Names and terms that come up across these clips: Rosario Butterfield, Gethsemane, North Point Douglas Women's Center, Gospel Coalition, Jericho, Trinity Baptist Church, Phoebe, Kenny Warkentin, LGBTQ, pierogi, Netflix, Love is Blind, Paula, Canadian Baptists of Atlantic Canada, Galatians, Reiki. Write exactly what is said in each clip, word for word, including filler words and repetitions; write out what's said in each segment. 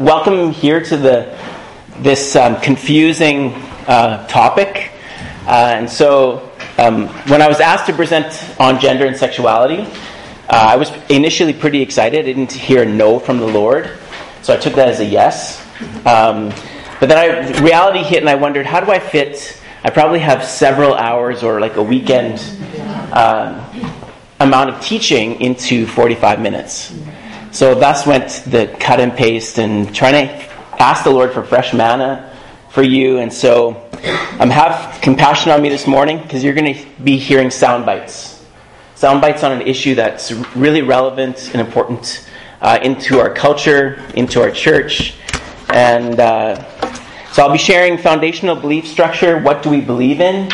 welcome here to the this um, confusing uh, topic. Uh, and so um, when I was asked to present on gender and sexuality, uh, I was initially pretty excited. I didn't hear no from the Lord, so I took that as a yes. Um, but then I, reality hit, and I wondered, how do I fit? I probably have several hours or like a weekend um, amount of teaching into forty-five minutes. So thus went the cut and paste and trying to ask the Lord for fresh manna for you. And so um, have compassion on me this morning, because you're going to be hearing sound bites. Sound bites on an issue that's really relevant and important uh, into our culture, into our church. And uh, so I'll be sharing foundational belief structure. What do we believe in?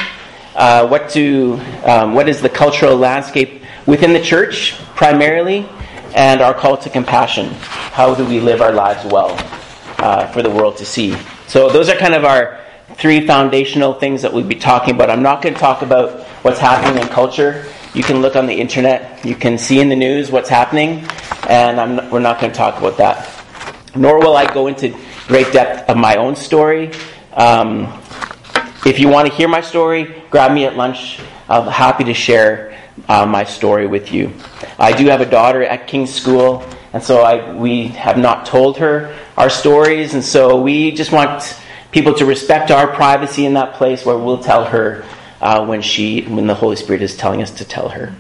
Uh, what do um, what is the cultural landscape within the church primarily? And our call to compassion. How do we live our lives well uh, for the world to see? So those are kind of our three foundational things that we'll be talking about. I'm not going to talk about what's happening in culture. You can look on the internet. You can see in the news what's happening. And I'm not, we're not going to talk about that. Nor will I go into great depth of my own story. Um, if you want to hear my story, grab me at lunch. I'm happy to share uh, my story with you. I do have a daughter at King's School, and so I, we have not told her our stories, and so we just want people to respect our privacy in that place where we'll tell her uh, when she, when the Holy Spirit is telling us to tell her.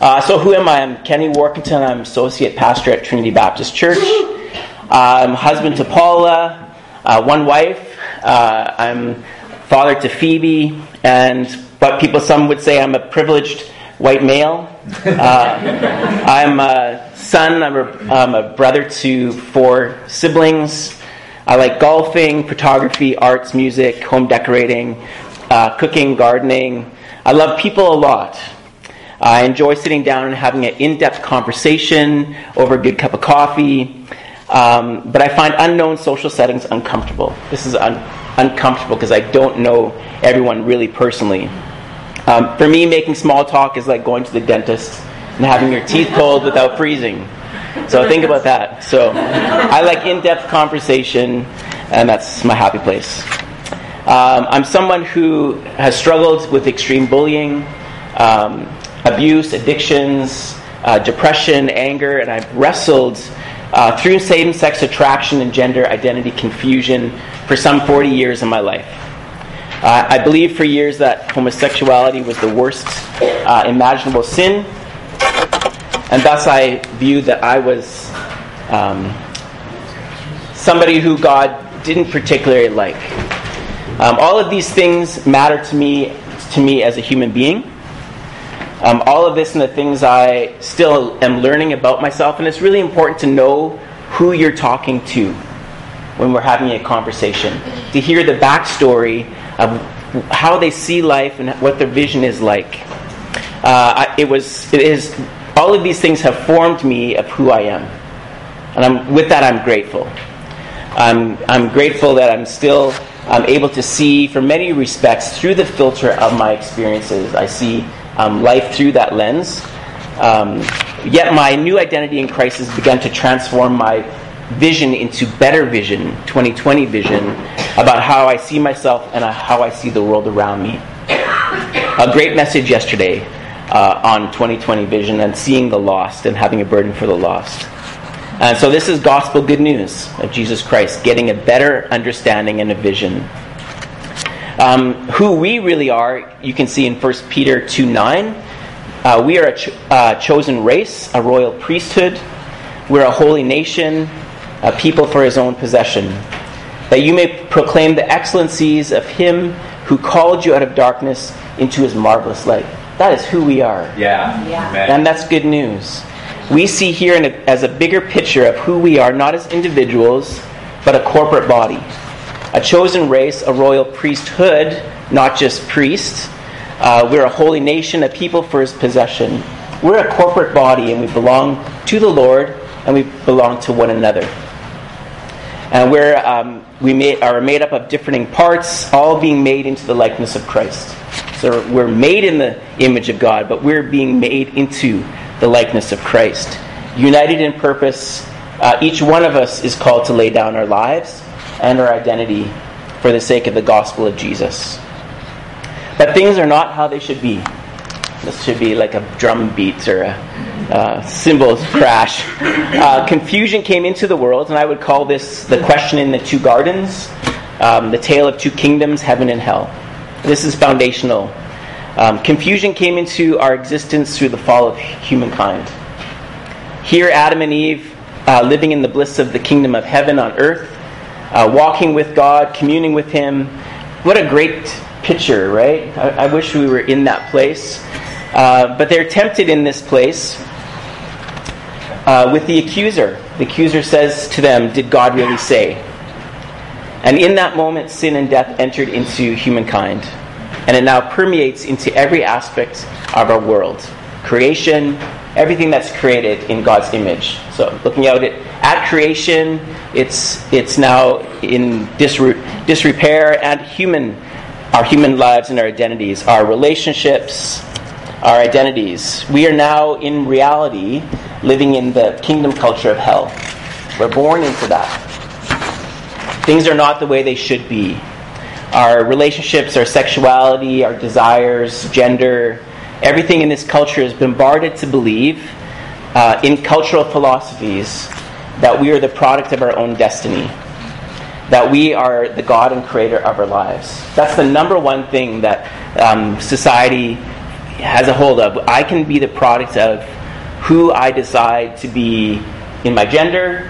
Uh, so who am I? I'm Kenny Warkentin. I'm associate pastor at Trinity Baptist Church. Uh, I'm husband to Paula, uh, one wife. Uh, I'm father to Phoebe, and but people, some would say I'm a privileged white male. Uh, I'm a son, I'm a, I'm a brother to four siblings. I like golfing, photography, arts, music, home decorating, uh, cooking, gardening. I love people a lot. I enjoy sitting down and having an in-depth conversation over a good cup of coffee. Um, but I find unknown social settings uncomfortable. This is un- uncomfortable because I don't know everyone really personally. Um, for me, making small talk is like going to the dentist and having your teeth pulled without freezing. So think about that. So I like in-depth conversation, and that's my happy place. Um, I'm someone who has struggled with extreme bullying, um, abuse, addictions, uh, depression, anger, and I've wrestled uh, through same-sex attraction and gender identity confusion for some forty years in my life. Uh, I believed for years that homosexuality was the worst uh, imaginable sin, and thus I viewed that I was um, somebody who God didn't particularly like. Um, all of these things matter to me, to me as a human being. Um, all of this and the things I still am learning about myself, and it's really important to know who you're talking to when we're having a conversation, to hear the backstory of how they see life and what their vision is like. Uh, I, it was, it is, all of these things have formed me of who I am, and I'm, with that, I'm grateful. I'm, I'm grateful that I'm still um, able to see, from many respects, through the filter of my experiences. I see um, life through that lens. Um, yet my new identity in Christ has begun to transform my vision into better vision, twenty twenty vision, about how I see myself and how I see the world around me. A great message yesterday uh, on twenty twenty vision and seeing the lost and having a burden for the lost. And so this is gospel good news of Jesus Christ, getting a better understanding and a vision. Um, who we really are, you can see in First Peter two nine. Uh, we are a ch- uh, chosen race, a royal priesthood. We're a holy nation, a people for his own possession, that you may proclaim the excellencies of him who called you out of darkness into his marvelous light. That is who we are. Yeah. yeah. And that's good news. We see here in a, as a bigger picture of who we are, not as individuals, but a corporate body, a chosen race, a royal priesthood, not just priests. Uh, we're a holy nation, a people for his possession. We're a corporate body, and we belong to the Lord, and we belong to one another. And we're, um, we made, are made up of differing parts, all being made into the likeness of Christ. So we're made in the image of God, but we're being made into the likeness of Christ. United in purpose, Uh, each one of us is called to lay down our lives and our identity for the sake of the gospel of Jesus. But things are not how they should be. This should be like a drum beat or a uh, cymbals crash. Uh, confusion came into the world, and I would call this the question in the two gardens, um, the tale of two kingdoms, heaven and hell. This is foundational. Um, confusion came into our existence through the fall of humankind. Here, Adam and Eve, uh, living in the bliss of the kingdom of heaven on earth, uh, walking with God, communing with Him. What a great picture, right? I, I wish we were in that place. Uh, but they're tempted in this place uh, with the accuser. The accuser says to them, "Did God really say?" And in that moment, sin and death entered into humankind. And it now permeates into every aspect of our world. Creation, everything that's created in God's image. So looking out at, at creation, it's it's now in disre- disrepair, and human, our human lives and our identities, our relationships, our identities. We are now, in reality, living in the kingdom culture of hell. We're born into that. Things are not the way they should be. Our relationships, our sexuality, our desires, gender, everything in this culture is bombarded to believe uh, in cultural philosophies that we are the product of our own destiny, that we are the God and creator of our lives. That's the number one thing that um, society has a hold of. I can be the product of who I decide to be in my gender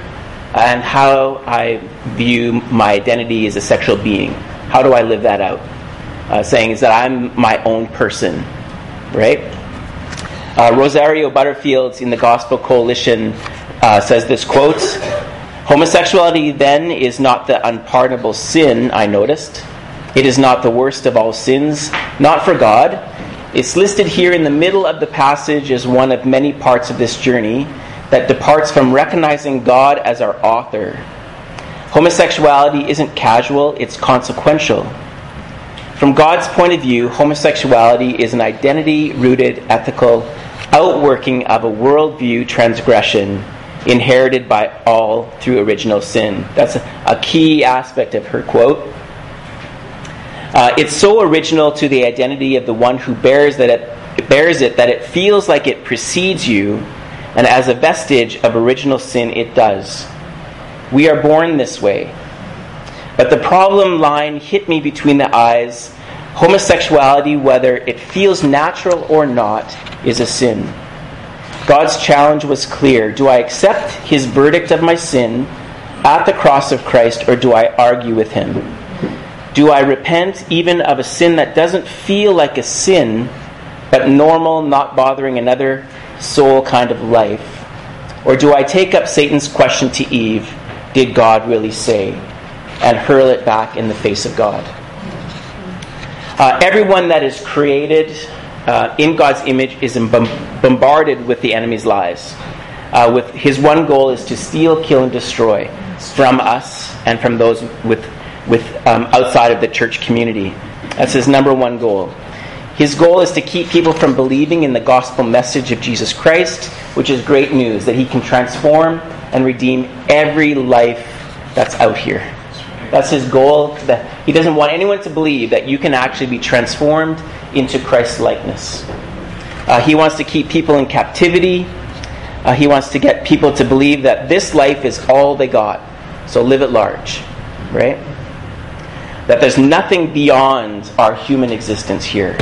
and how I view my identity as a sexual being. How do I live that out? Uh, saying is that I'm my own person, right? Uh, Rosario Butterfield in the Gospel Coalition uh, says this, quote, "Homosexuality then is not the unpardonable sin I noticed. It is not the worst of all sins, not for God. It's listed here in the middle of the passage as one of many parts of this journey that departs from recognizing God as our author. Homosexuality isn't casual, it's consequential. From God's point of view, homosexuality is an identity-rooted, ethical outworking of a worldview transgression inherited by all through original sin." That's a, a key aspect of her quote. Uh, it's so original to the identity of the one who bears that it, bears it that it feels like it precedes you, and as a vestige of original sin, it does. We are born this way. But the problem line hit me between the eyes. Homosexuality, whether it feels natural or not, is a sin. God's challenge was clear. Do I accept his verdict of my sin at the cross of Christ, or do I argue with him? Do I repent even of a sin that doesn't feel like a sin, but normal, not bothering another soul kind of life? Or do I take up Satan's question to Eve, "Did God really say?" and hurl it back in the face of God? Uh, everyone that is created uh, in God's image is bombarded with the enemy's lies. Uh, with his one goal is to steal, kill, and destroy from us and from those with with um, outside of the church community. That's his number one goal. His goal is to keep people from believing in the gospel message of Jesus Christ, which is great news, that he can transform and redeem every life that's out here. That's his goal. That he doesn't want anyone to believe that you can actually be transformed into Christ's likeness. Uh, he wants to keep people in captivity. Uh, he wants to get people to believe that this life is all they got. So live at large, right? That there's nothing beyond our human existence here.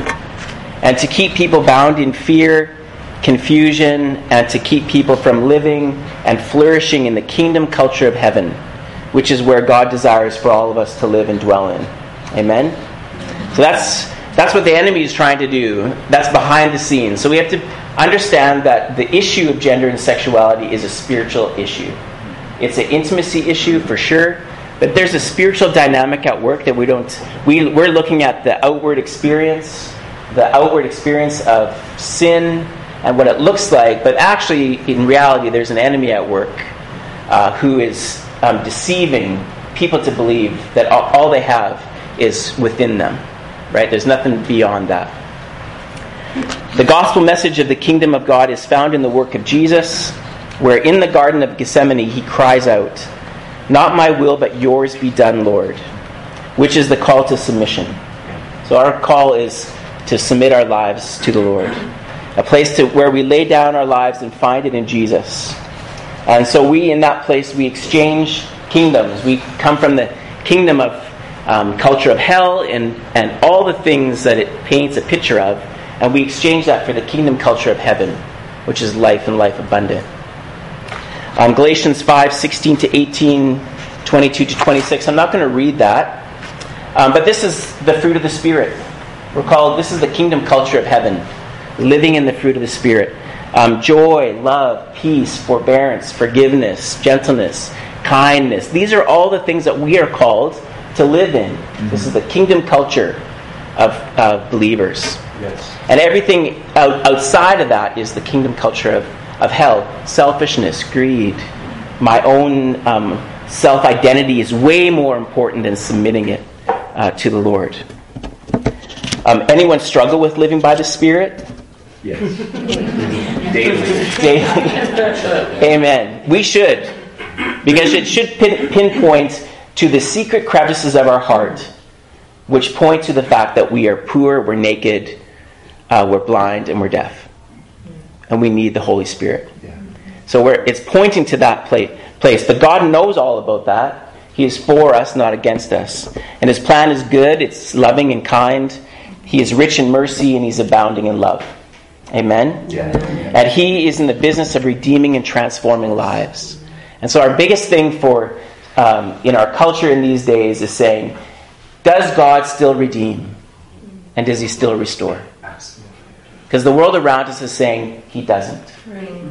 And to keep people bound in fear, confusion, and to keep people from living and flourishing in the kingdom culture of heaven, which is where God desires for all of us to live and dwell in. Amen? So that's that's what the enemy is trying to do. That's behind the scenes. So we have to understand that the issue of gender and sexuality is a spiritual issue. It's an intimacy issue for sure, but there's a spiritual dynamic at work that we don't... We, we're looking at the outward experience, the outward experience of sin, and what it looks like, but actually, in reality, there's an enemy at work uh, who is um, deceiving people to believe that all, all they have is within them, right? There's nothing beyond that. The gospel message of the kingdom of God is found in the work of Jesus, where in the Garden of Gethsemane he cries out, "Not my will, but yours be done, Lord," which is the call to submission. So our call is to submit our lives to the Lord, a place to where we lay down our lives and find it in Jesus. And so we, in that place, we exchange kingdoms. We come from the kingdom of um, culture of hell and, and all the things that it paints a picture of, and we exchange that for the kingdom culture of heaven, which is life and life abundant. Um, Galatians five, sixteen to eighteen, twenty-two to twenty-six. I'm not going to read that. Um, but this is the fruit of the Spirit. We're called, this is the kingdom culture of heaven, living in the fruit of the Spirit. Um, joy, love, peace, forbearance, forgiveness, gentleness, kindness. These are all the things that we are called to live in. Mm-hmm. This is the kingdom culture of, of believers. Yes. And everything out, outside of that is the kingdom culture of, of hell. Selfishness, greed, my own um, self-identity is way more important than submitting it uh, to the Lord. Um, anyone struggle with living by the Spirit? Yes. Daily. Daily. Amen. We should. Because it should pin- pinpoint to the secret crevices of our heart, which point to the fact that we are poor, we're naked, uh, we're blind, and we're deaf. And we need the Holy Spirit. Yeah. So we're, it's pointing to that pla- place. But God knows all about that. He is for us, not against us. And His plan is good, it's loving and kind. He is rich in mercy, and He's abounding in love. Amen? Yeah. And He is in the business of redeeming and transforming lives. And so our biggest thing for um, in our culture in these days is saying, does God still redeem? And does He still restore? Because the world around us is saying, He doesn't.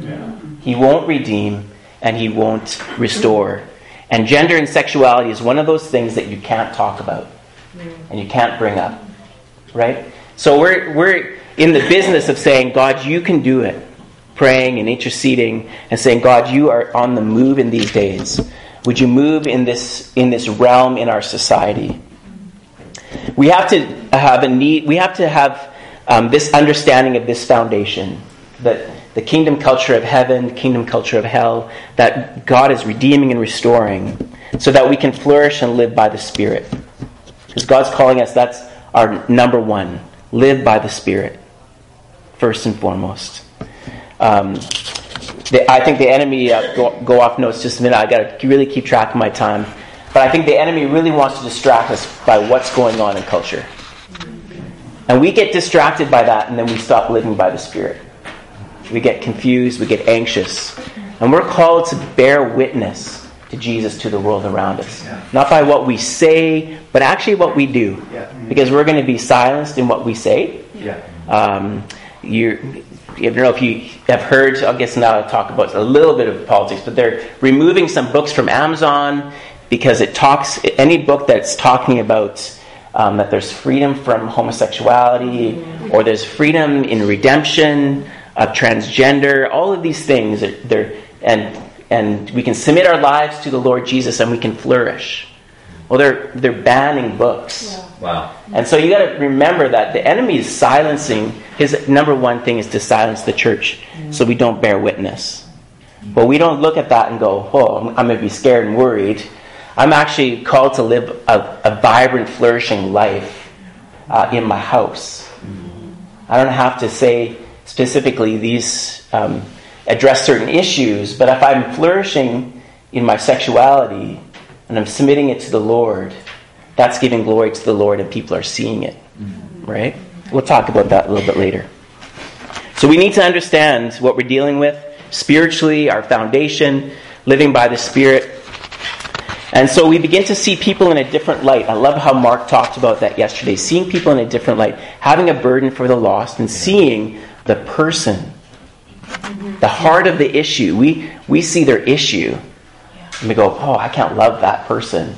Yeah. He won't redeem, and He won't restore. And gender and sexuality is one of those things that you can't talk about. And you can't bring up. Right? So we're we're in the business of saying, God, you can do it. Praying and interceding and saying, God, you are on the move in these days. Would you move in this in this realm in our society? We have to have a need. We have to have um, this understanding of this foundation, that the kingdom culture of heaven, kingdom culture of hell, that God is redeeming and restoring, so that we can flourish and live by the Spirit. Because God's calling us. That's our number one: live by the Spirit, first and foremost. Um, the, I think the enemy uh, go, go off notes just a minute. I got to really keep track of my time. But I think the enemy really wants to distract us by what's going on in culture. And we get distracted by that, and then we stop living by the Spirit. We get confused, we get anxious. And we're called to bear witness to Jesus to the world around us. Not by what we say, but actually what we do. Because we're going to be silenced in what we say. Um, you, I don't know if you have heard, I guess now I'll talk about a little bit of politics, but they're removing some books from Amazon, because it talks, any book that's talking about um, that there's freedom from homosexuality, or there's freedom in redemption of transgender, all of these things, are, they're, and and we can submit our lives to the Lord Jesus and we can flourish. Well, they're they're banning books. Yeah. Wow! And so you got to remember that the enemy is silencing. His number one thing is to silence the church, so we don't bear witness. But we don't look at that and go, "Oh, I'm going to be scared and worried." I'm actually called to live a, a vibrant, flourishing life uh, in my house. I don't have to say specifically these, um, address certain issues, but if I'm flourishing in my sexuality and I'm submitting it to the Lord, that's giving glory to the Lord and people are seeing it, right? We'll talk about that a little bit later. So we need to understand what we're dealing with spiritually, our foundation, living by the Spirit. And so we begin to see people in a different light. I love how Mark talked about that yesterday. Seeing people in a different light. Having a burden for the lost and seeing the person. The heart of the issue. We we see their issue. And we go, oh, I can't love that person.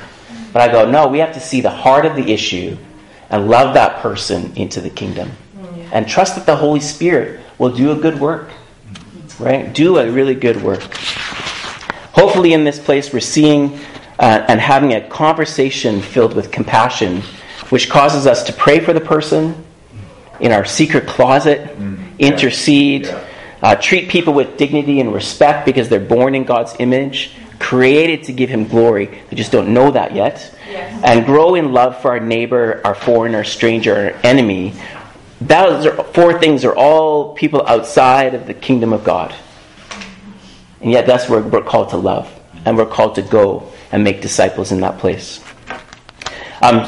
But I go, no, we have to see the heart of the issue and love that person into the kingdom. And trust that the Holy Spirit will do a good work. Right? Do a really good work. Hopefully in this place we're seeing... Uh, and having a conversation filled with compassion, which causes us to pray for the person in our secret closet, mm, intercede, yeah, Uh, treat people with dignity and respect because they're born in God's image, created to give Him glory. They just don't know that yet. Yes. And grow in love for our neighbor, our foreigner, stranger, our enemy. Those are, four things are all people outside of the kingdom of God. And yet that's where we're called to love. And we're called to go and make disciples in that place. Um,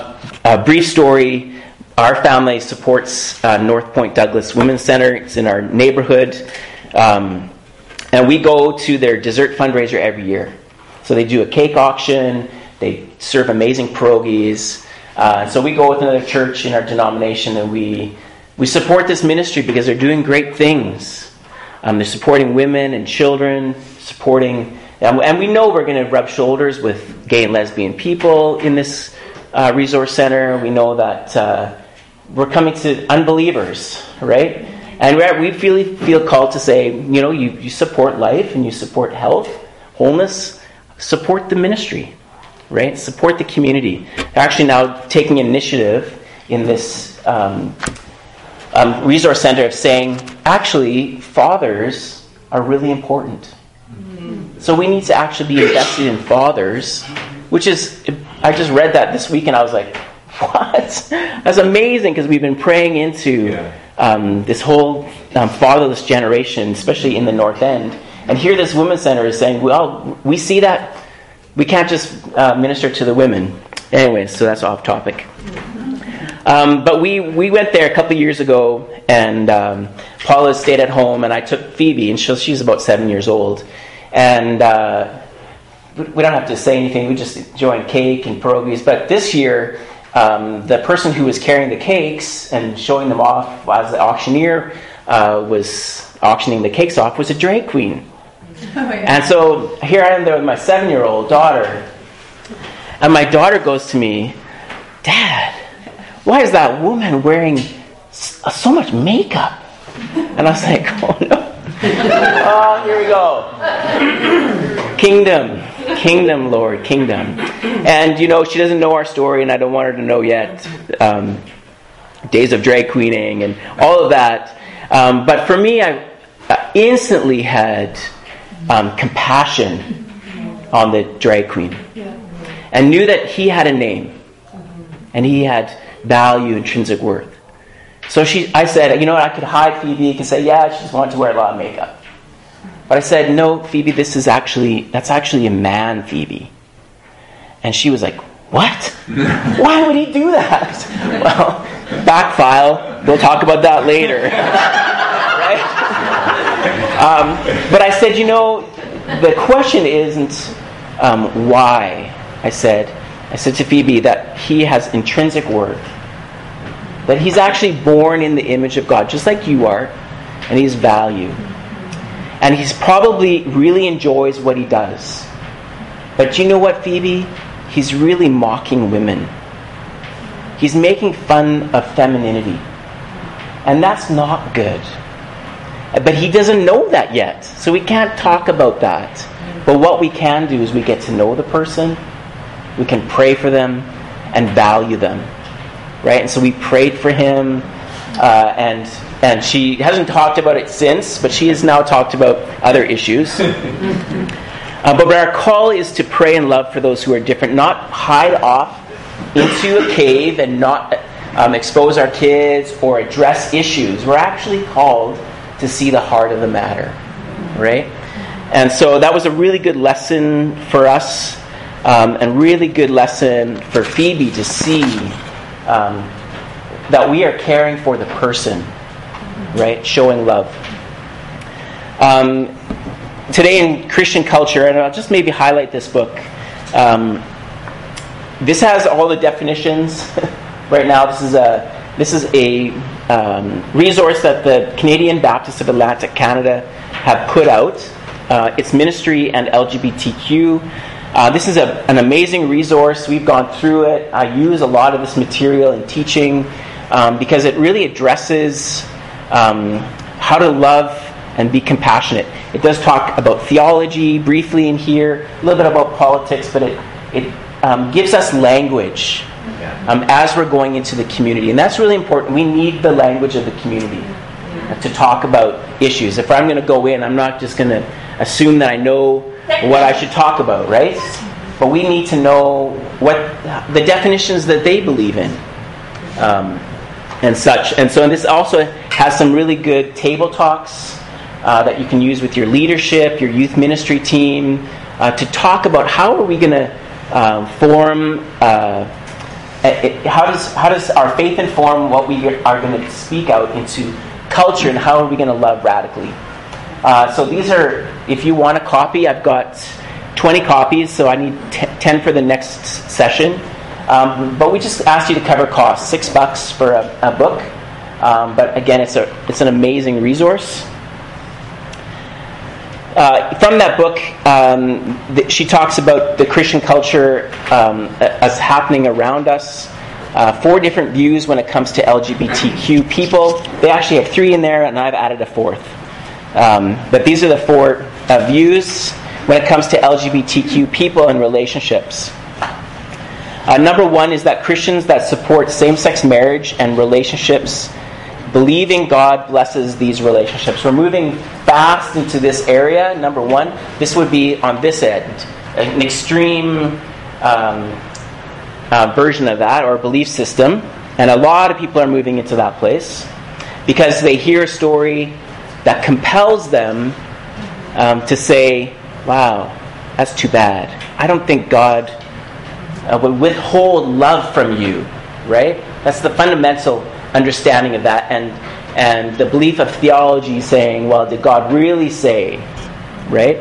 a brief story. Our family supports uh, North Point Douglas Women's Center. It's in our neighborhood. Um, and we go to their dessert fundraiser every year. So they do a cake auction. They serve amazing pierogies. Uh, so we go with another church in our denomination, and we we support this ministry because they're doing great things. Um, they're supporting women and children, supporting... And, and we know we're going to rub shoulders with gay and lesbian people in this uh, resource center. We know that... Uh, We're coming to unbelievers, right? And we're, we really feel called to say, you know, you, you support life and you support health, wholeness. Support the ministry, right? Support the community. They're actually now taking initiative in this um, um, resource center of saying, actually, fathers are really important. Mm-hmm. So we need to actually be invested in fathers, which is, I just read that this week and I was like, what? That's amazing because we've been praying into yeah. um, this whole um, fatherless generation, especially in the North End. And here this women's center is saying, well, we see that. We can't just uh, minister to the women. Anyway, so that's off topic. Um, but we, we went there a couple years ago, and um, Paula stayed at home, and I took Phoebe, and she'll, she's about seven years old. And uh, we don't have to say anything. We just enjoy cake and pierogies. But this year... Um, the person who was carrying the cakes and showing them off as the auctioneer uh, was auctioning the cakes off was a drag queen. Oh, yeah. And so here I am there with my seven-year-old daughter, and my daughter goes to me, Dad, why is that woman wearing so much makeup? And I was like, oh no. Oh, here we go. Kingdom. Kingdom, Lord, kingdom. And, you know, she doesn't know our story, and I don't want her to know yet. Um, days of drag queening and all of that. Um, but for me, I instantly had um, compassion on the drag queen. And knew that he had a name. And he had value, intrinsic worth. So she, I said, you know what, I could hide Phoebe. I could say, yeah, she just wanted to wear a lot of makeup. But I said, no, Phoebe, this is actually, that's actually a man, Phoebe. And she was like, what? Why would he do that? Well, back file. We'll talk about that later. Right? Um, but I said, you know, the question isn't um, why. I said, I said to Phoebe that he has intrinsic worth. That he's actually born in the image of God, just like you are. And he's valued. And he's probably really enjoys what he does. But you know what, Phoebe? He's really mocking women. He's making fun of femininity. And that's not good. But he doesn't know that yet. So we can't talk about that. But what we can do is we get to know the person. We can pray for them and value them. Right, and so we prayed for him, uh, and and she hasn't talked about it since, but she has now talked about other issues. uh, but our call is to pray and love for those who are different, not hide off into a cave and not um, expose our kids or address issues. We're actually called to see the heart of the matter, right? And so that was a really good lesson for us, um, and really good lesson for Phoebe to see. Um, that we are caring for the person, right? Showing love. Um, today in Christian culture, and I'll just maybe highlight this book. Um, this has all the definitions right now. This is a this is a um, resource that the Canadian Baptists of Atlantic Canada have put out. Uh, it's ministry and L G B T Q. Uh, this is a, an amazing resource. We've gone through it. I use a lot of this material in teaching um, because it really addresses um, how to love and be compassionate. It does talk about theology briefly in here, a little bit about politics, but it, it um, gives us language um, as we're going into the community. And that's really important. We need the language of the community to talk about issues. If I'm going to go in, I'm not just going to assume that I know what I should talk about, right? But we need to know what the definitions that they believe in, um, and such. And so, and this also has some really good table talks uh, that you can use with your leadership, your youth ministry team, uh, to talk about how are we going to uh, form. Uh, it, how does how does our faith inform what we are going to speak out into culture, and how are we going to love radically? Uh, so these are, if you want a copy, I've got twenty copies, so I need t- ten for the next session. Um, but we just asked you to cover costs, six bucks for a, a book. Um, but again, it's a it's an amazing resource. Uh, from that book, um, th- she talks about the Christian culture um, as happening around us. Uh, four different views when it comes to L G B T Q people. They actually have three in there, and I've added a fourth. Um, but these are the four uh, views when it comes to L G B T Q people and relationships. Uh, number one is that Christians that support same-sex marriage and relationships, believing God blesses these relationships. We're moving fast into this area. Number one, this would be on this end, an extreme Um, Uh, version of that, or belief system, and a lot of people are moving into that place because they hear a story that compels them um, to say, wow, that's too bad. I don't think God uh, would withhold love from you, right? That's the fundamental understanding of that, and and the belief of theology saying, well, did God really say, right?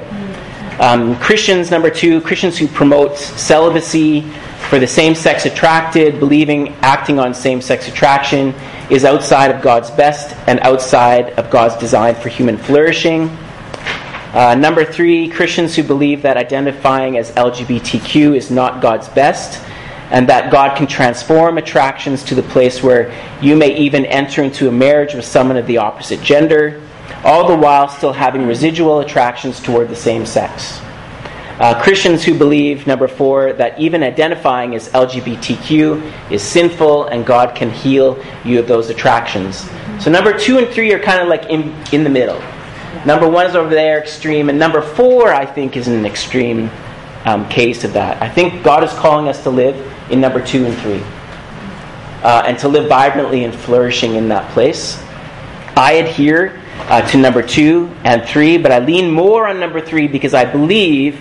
Um, Christians, number two, Christians who promote celibacy for the same-sex attracted, believing acting on same-sex attraction is outside of God's best and outside of God's design for human flourishing. Uh, number three, Christians who believe that identifying as L G B T Q is not God's best, and that God can transform attractions to the place where you may even enter into a marriage with someone of the opposite gender, all the while still having residual attractions toward the same sex. Uh, Christians who believe, number four, that even identifying as L G B T Q is sinful and God can heal you of those attractions. So number two and three are kind of like in, in the middle. Number one is over there, extreme, and number four, I think, is an extreme um, case of that. I think God is calling us to live in number two and three, uh, and to live vibrantly and flourishing in that place. I adhere uh, to number two and three, but I lean more on number three because I believe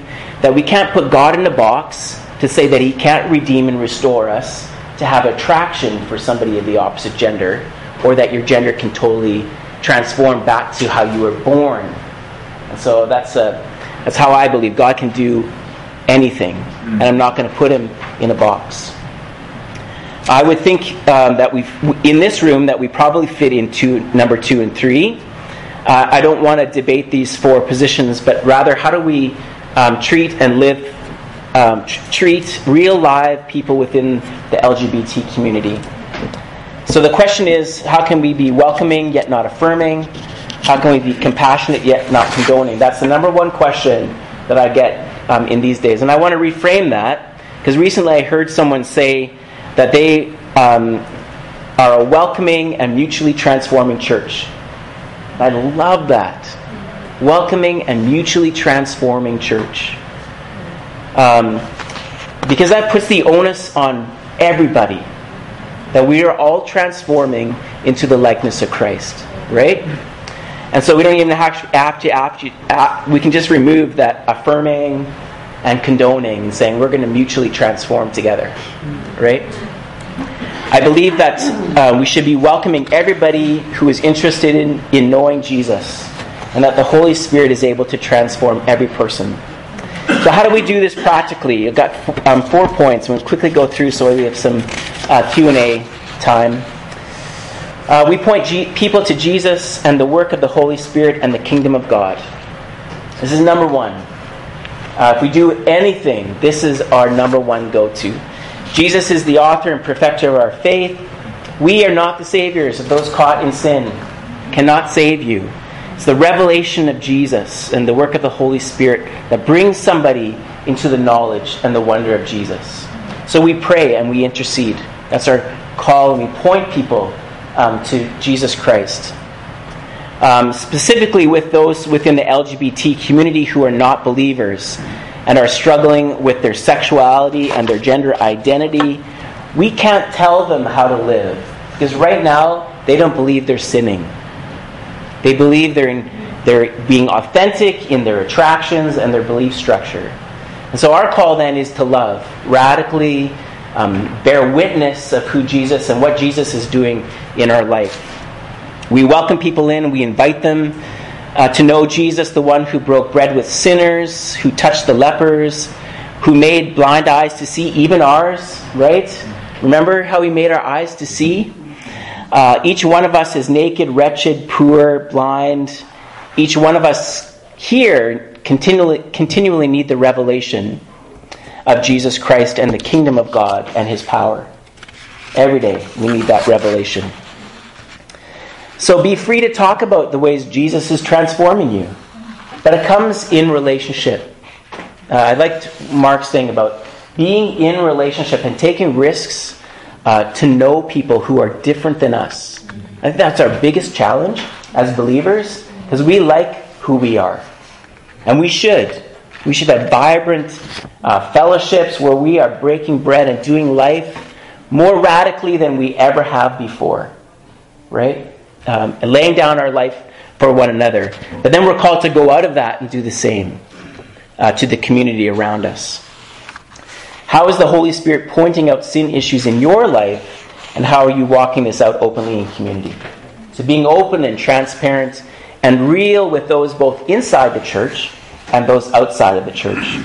that we can't put God in a box to say that he can't redeem and restore us to have attraction for somebody of the opposite gender, or that your gender can totally transform back to how you were born. And so that's a, that's how I believe God can do anything, and I'm not going to put him in a box. I would think um, that we, in this room, that we probably fit into number two and three. Uh, I don't want to debate these four positions, but rather, how do we um, treat and live, um, t- treat real live people within the L G B T community? So the question is, how can we be welcoming yet not affirming? How can we be compassionate yet not condoning? That's the number one question that I get um, in these days, and I want to reframe that because recently I heard someone say that they um, are a welcoming and mutually transforming church. I love that. Welcoming and mutually transforming church. Um, because that puts the onus on everybody, that we are all transforming into the likeness of Christ, right? And so we don't even have to, have to, have to have, we can just remove that affirming and condoning and saying we're going to mutually transform together, right? I believe that uh, we should be welcoming everybody who is interested in, in knowing Jesus, and that the Holy Spirit is able to transform every person. So how do we do this practically? I've got um, four points. I'm going to quickly go through so we have some uh, Q and A time. Uh, we point G- people to Jesus and the work of the Holy Spirit and the kingdom of God. This is number one. Uh, if we do anything, this is our number one go-to. Jesus is the author and perfecter of our faith. We are not the saviors of those caught in sin. Cannot save you. It's the revelation of Jesus and the work of the Holy Spirit that brings somebody into the knowledge and the wonder of Jesus. So we pray and we intercede. That's our call, and we point people um, to Jesus Christ. um, specifically with those within the L G B T community who are not believers and are struggling with their sexuality and their gender identity. We can't tell them how to live because right now they don't believe they're sinning. They believe they're in, they're being authentic in their attractions and their belief structure. And so our call then is to love, radically um, bear witness of who Jesus and what Jesus is doing in our life. We welcome people in, we invite them uh, to know Jesus, the one who broke bread with sinners, who touched the lepers, who made blind eyes to see, even ours, right? Remember how he made our eyes to see? Uh, each one of us is naked, wretched, poor, blind. Each one of us here continually continually need the revelation of Jesus Christ and the kingdom of God and his power. Every day we need that revelation. So be free to talk about the ways Jesus is transforming you. But it comes in relationship. Uh, I liked Mark's thing about being in relationship and taking risks uh, to know people who are different than us. I think that's our biggest challenge as believers, because we like who we are. And we should. We should have vibrant uh, fellowships where we are breaking bread and doing life more radically than we ever have before. Right? Um, and laying down our life for one another. But then we're called to go out of that and do the same uh, to the community around us. How is the Holy Spirit pointing out sin issues in your life, and how are you walking this out openly in community? So being open and transparent and real with those both inside the church and those outside of the church.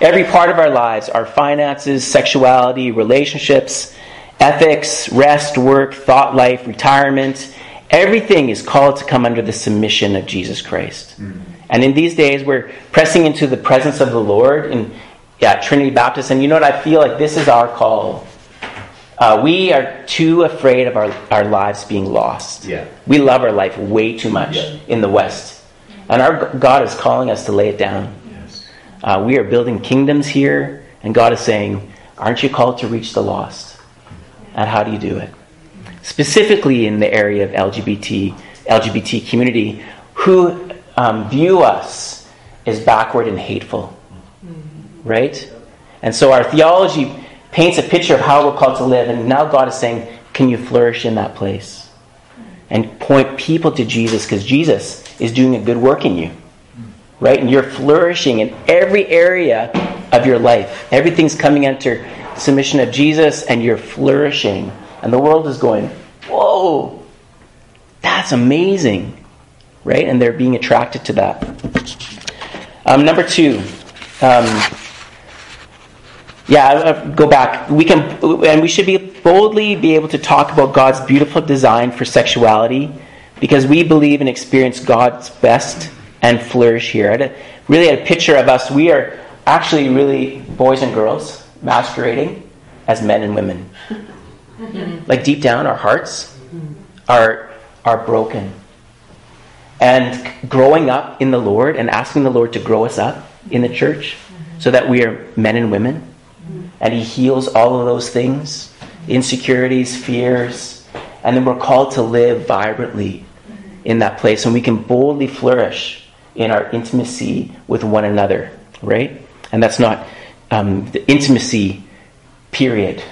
Every part of our lives, our finances, sexuality, relationships, ethics, rest, work, thought life, retirement, everything is called to come under the submission of Jesus Christ. Mm-hmm. And in these days, we're pressing into the presence of the Lord in yeah, Trinity Baptist. And you know what? I feel like this is our call. Uh, we are too afraid of our, our lives being lost. Yeah. We love our life way too much yeah. in the West. And our God is calling us to lay it down. Yes. Uh, we are building kingdoms here, and God is saying, aren't you called to reach the lost? And how do you do it? Specifically in the area of L G B T, L G B T community, who um, view us as backward and hateful. Mm-hmm. Right? And so our theology paints a picture of how we're called to live, and now God is saying, can you flourish in that place? And point people to Jesus, because Jesus is doing a good work in you. Right? And you're flourishing in every area of your life. Everything's coming under submission of Jesus, and you're flourishing. And the world is going, whoa, that's amazing. Right? And they're being attracted to that. Um, number two, um, Yeah, go back. We can, and we should be boldly be able to talk about God's beautiful design for sexuality, because we believe and experience God's best and flourish here. I had a, really had a picture of us. We are actually really boys and girls masquerading as men and women. Like deep down, our hearts are are broken. And growing up in the Lord and asking the Lord to grow us up in the church, so that we are men and women. And he heals all of those things, insecurities, fears. And then we're called to live vibrantly in that place. And we can boldly flourish in our intimacy with one another, right? And that's not um, the intimacy, period.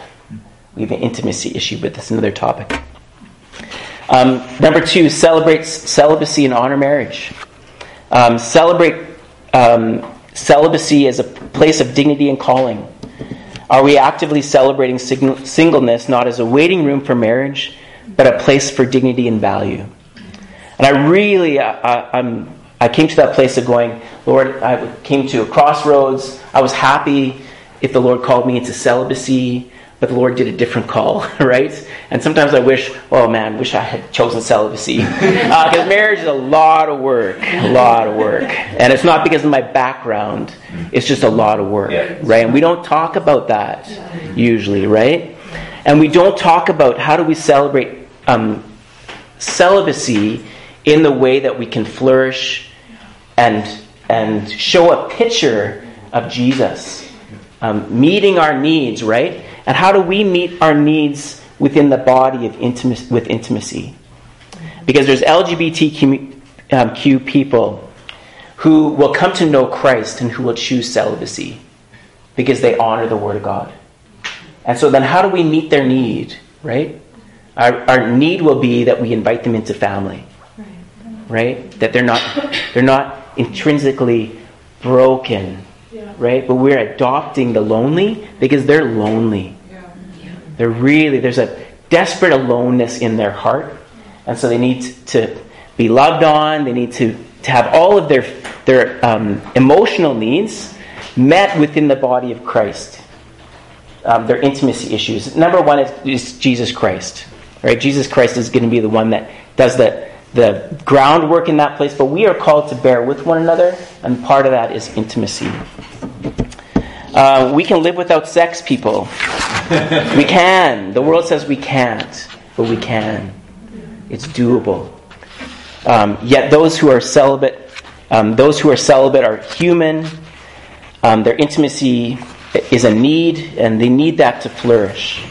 We have an intimacy issue, but that's another topic. Um, number two, celebrate celibacy and honor marriage. Um, celebrate um, celibacy as a place of dignity and calling. Are we actively celebrating singleness, not as a waiting room for marriage, but a place for dignity and value? And I really, I, I'm, I came to that place of going, Lord, I came to a crossroads. I was happy if the Lord called me into celibacy, but the Lord did a different call, right? And sometimes I wish, oh man, wish I had chosen celibacy. Because uh, marriage is a lot of work, a lot of work. And it's not because of my background. It's just a lot of work, yeah. right? And we don't talk about that yeah. usually, right? And we don't talk about how do we celebrate um, celibacy in the way that we can flourish and, and show a picture of Jesus. Um, meeting our needs, right? And how do we meet our needs within the body of intimacy, with intimacy? because there's L G B T Q people who will come to know Christ and who will choose celibacy because they honor the Word of God. And so then how do we meet their need, right? Our, our need will be that we invite them into family, right? That they're not they're not intrinsically broken, yeah. right? But we're adopting the lonely because they're lonely. Yeah. Yeah. They're really, there's a desperate aloneness in their heart. And so they need to be loved on. They need to, to have all of their, their um, emotional needs met within the body of Christ. Um, their intimacy issues. Number one is, is Jesus Christ. Right? Jesus Christ is going to be the one that does the, the groundwork in that place, but we are called to bear with one another, and part of that is intimacy. Uh, we can live without sex, people. We can. The world says we can't, but we can. It's doable. Um, yet those who are celibate, um, those who are celibate are human. Um, their intimacy is a need, and they need that to flourish.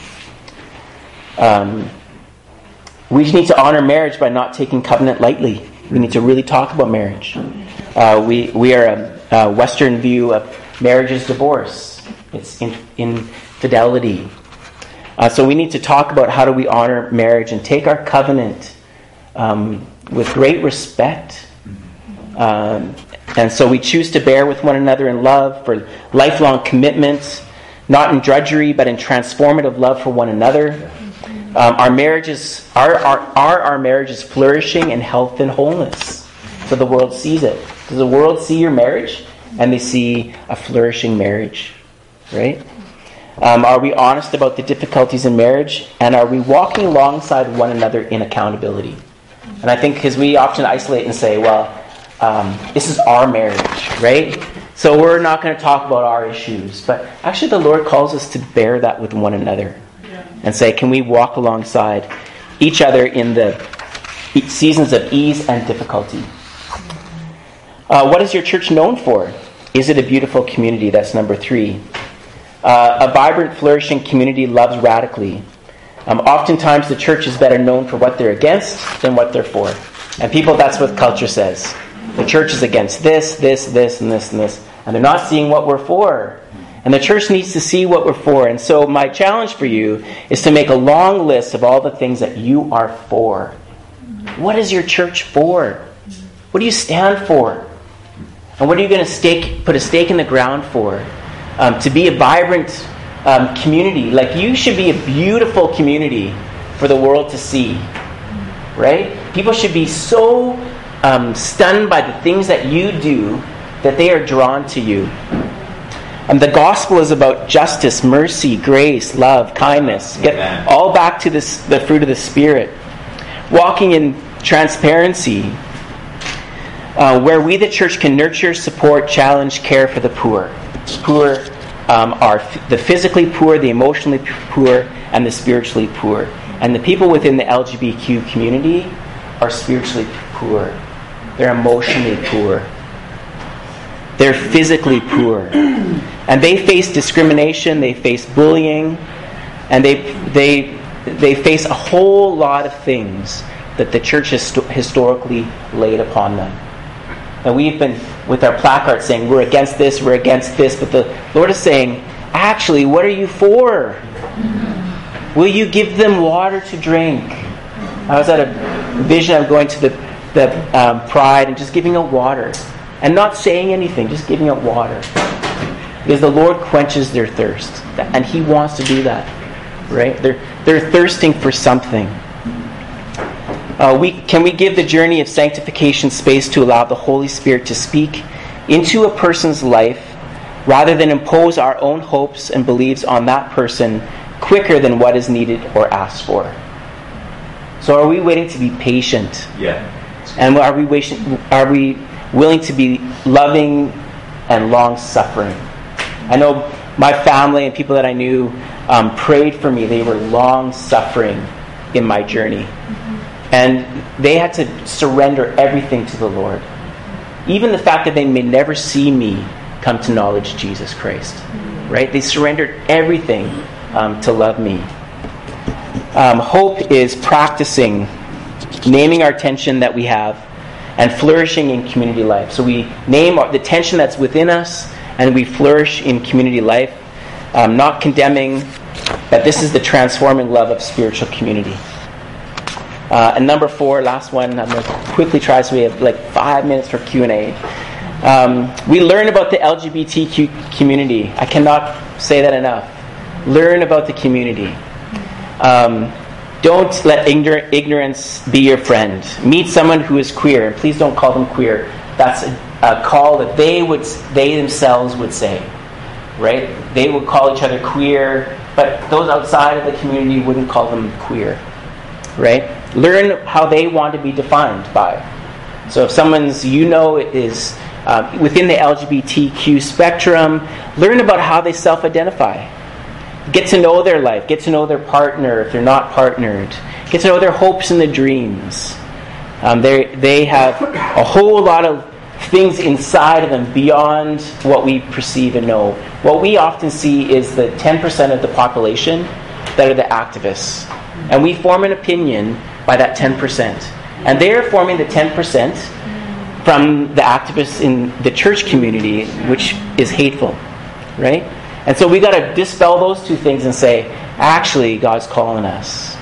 Um, we need to honor marriage by not taking covenant lightly. We need to really talk about marriage. Uh, we we are a, a Western view of marriage is divorce. It's in, infidelity. Uh, so we need to talk about how do we honor marriage and take our covenant um, with great respect. Um, and so we choose to bear with one another in love for lifelong commitments, not in drudgery, but in transformative love for one another. Um, our marriages are our, our, our marriages flourishing in health and wholeness. So the world sees it. Does the world see your marriage? And they see a flourishing marriage, right? Um, are we honest about the difficulties in marriage? And are we walking alongside one another in accountability? And I think because we often isolate and say, well, Um, this is our marriage, right? So we're not going to talk about our issues. But actually the Lord calls us to bear that with one another. Yeah. And say, can we walk alongside each other in the seasons of ease and difficulty? Uh, what is your church known for? Is it a beautiful community? That's number three. Uh, a vibrant, flourishing community loves radically. Um, oftentimes the church is better known for what they're against than what they're for. And people, that's what culture says. The church is against this, this, this, and this, and this. And they're not seeing what we're for. And the church needs to see what we're for. And so my challenge for you is to make a long list of all the things that you are for. What is your church for? What do you stand for? And what are you going to stake, put a stake in the ground for? Um, to be a vibrant um, community. Like, you should be a beautiful community for the world to see. Right? People should be so... Um, stunned by the things that you do, that they are drawn to you. And the gospel is about justice, mercy, grace, love, kindness. Get Amen. All back to this, the fruit of the Spirit. Walking in transparency, uh, where we, the church, can nurture, support, challenge, care for the poor. Poor um, are f- the physically poor, the emotionally poor, and the spiritually poor. And the people within the L G B T Q community are spiritually poor. They're emotionally poor. They're physically poor. And they face discrimination, they face bullying, and they they they face a whole lot of things that the church has sto- historically laid upon them. And we've been with our placards saying, we're against this, we're against this, but the Lord is saying, actually, what are you for? Will you give them water to drink? I was at a vision of going to the the um, pride and just giving out water and not saying anything, just giving out water, because the Lord quenches their thirst, and He wants to do that, right? They're they're thirsting for something. uh, we can we give the journey of sanctification space to allow the Holy Spirit to speak into a person's life rather than impose our own hopes and beliefs on that person quicker than what is needed or asked for? So are we waiting to be patient? Yeah. And are we wishing, are we willing to be loving and long-suffering? I know my family and people that I knew um, prayed for me. They were long-suffering in my journey. Mm-hmm. And they had to surrender everything to the Lord. Even the fact that they may never see me come to knowledge of Jesus Christ. Mm-hmm. Right? They surrendered everything um, to love me. Um, hope is practicing naming our tension that we have, and flourishing in community life. So we name the tension that's within us, and we flourish in community life, um, not condemning, but this is the transforming love of spiritual community. Uh, and number four, last one, I'm going to quickly try, so we have like five minutes for Q and A. Um, we learn about the L G B T Q community. I cannot say that enough. Learn about the community. Um, don't let ignorant, ignorance be your friend. Meet someone who is queer. Please don't call them queer. That's a, a call that they would, they themselves would say, right? They would call each other queer, but those outside of the community wouldn't call them queer, right? Learn how they want to be defined by. So if someone's, you know, is uh, within the L G B T Q spectrum, learn about how they self-identify. Get to know their life. Get to know their partner if they're not partnered. Get to know their hopes and their dreams. Um, they they have a whole lot of things inside of them beyond what we perceive and know. What we often see is the ten percent of the population that are the activists. And we form an opinion by that ten percent. And they're forming the ten percent from the activists in the church community, which is hateful, right? And so we got to dispel those two things and say, actually, God's calling us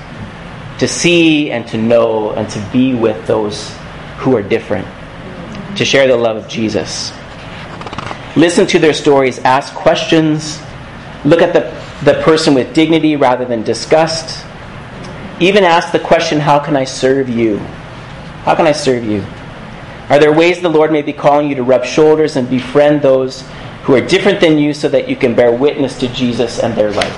to see and to know and to be with those who are different, to share the love of Jesus. Listen to their stories, ask questions, look at the, the person with dignity rather than disgust. Even ask the question, how can I serve you? How can I serve you? Are there ways the Lord may be calling you to rub shoulders and befriend those who are different than you so that you can bear witness to Jesus and their life?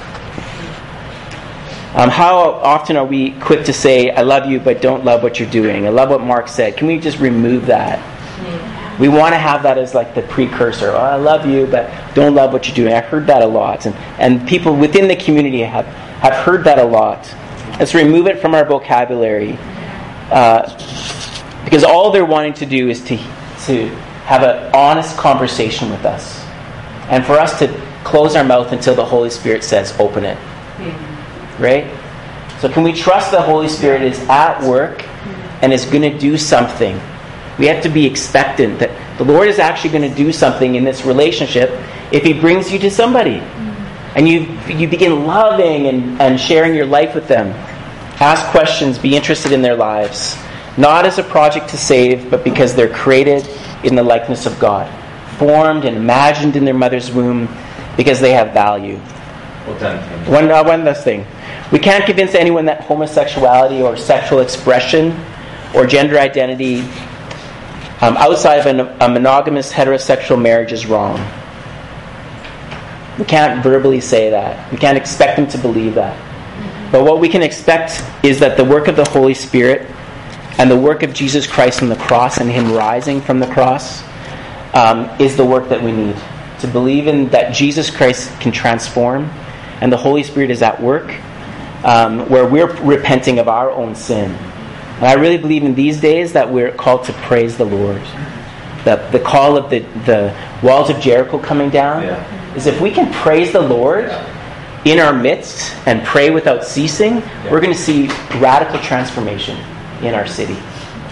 Um, how often are we quick to say, I love you, but don't love what you're doing? I love what Mark said. Can we just remove that? Yeah. We want to have that as like the precursor. Oh, I love you, but don't love what you're doing. I heard that a lot. And, and people within the community have, have heard that a lot. Let's remove it from our vocabulary. Uh, because all they're wanting to do is to, to have an honest conversation with us. And for us to close our mouth until the Holy Spirit says, open it. Mm-hmm. Right? So can we trust the Holy Spirit is at work and is going to do something? We have to be expectant that the Lord is actually going to do something in this relationship if He brings you to somebody. Mm-hmm. And you you begin loving and, and sharing your life with them. Ask questions, be interested in their lives. Not as a project to save, but because they're created in the likeness of God. Formed and imagined in their mother's womb, because they have value. Well done. One, uh, one last thing. We can't convince anyone that homosexuality or sexual expression or gender identity um, outside of an, a monogamous heterosexual marriage is wrong. We can't verbally say that. We can't expect them to believe that. But what we can expect is that the work of the Holy Spirit and the work of Jesus Christ on the cross and Him rising from the cross Um, is the work that we need to believe in, that Jesus Christ can transform and the Holy Spirit is at work um, where we're repenting of our own sin. And I really believe in these days that we're called to praise the Lord. That the call of the, the walls of Jericho coming down yeah. is if we can praise the Lord yeah. in our midst and pray without ceasing, yeah. we're going to see radical transformation in our city.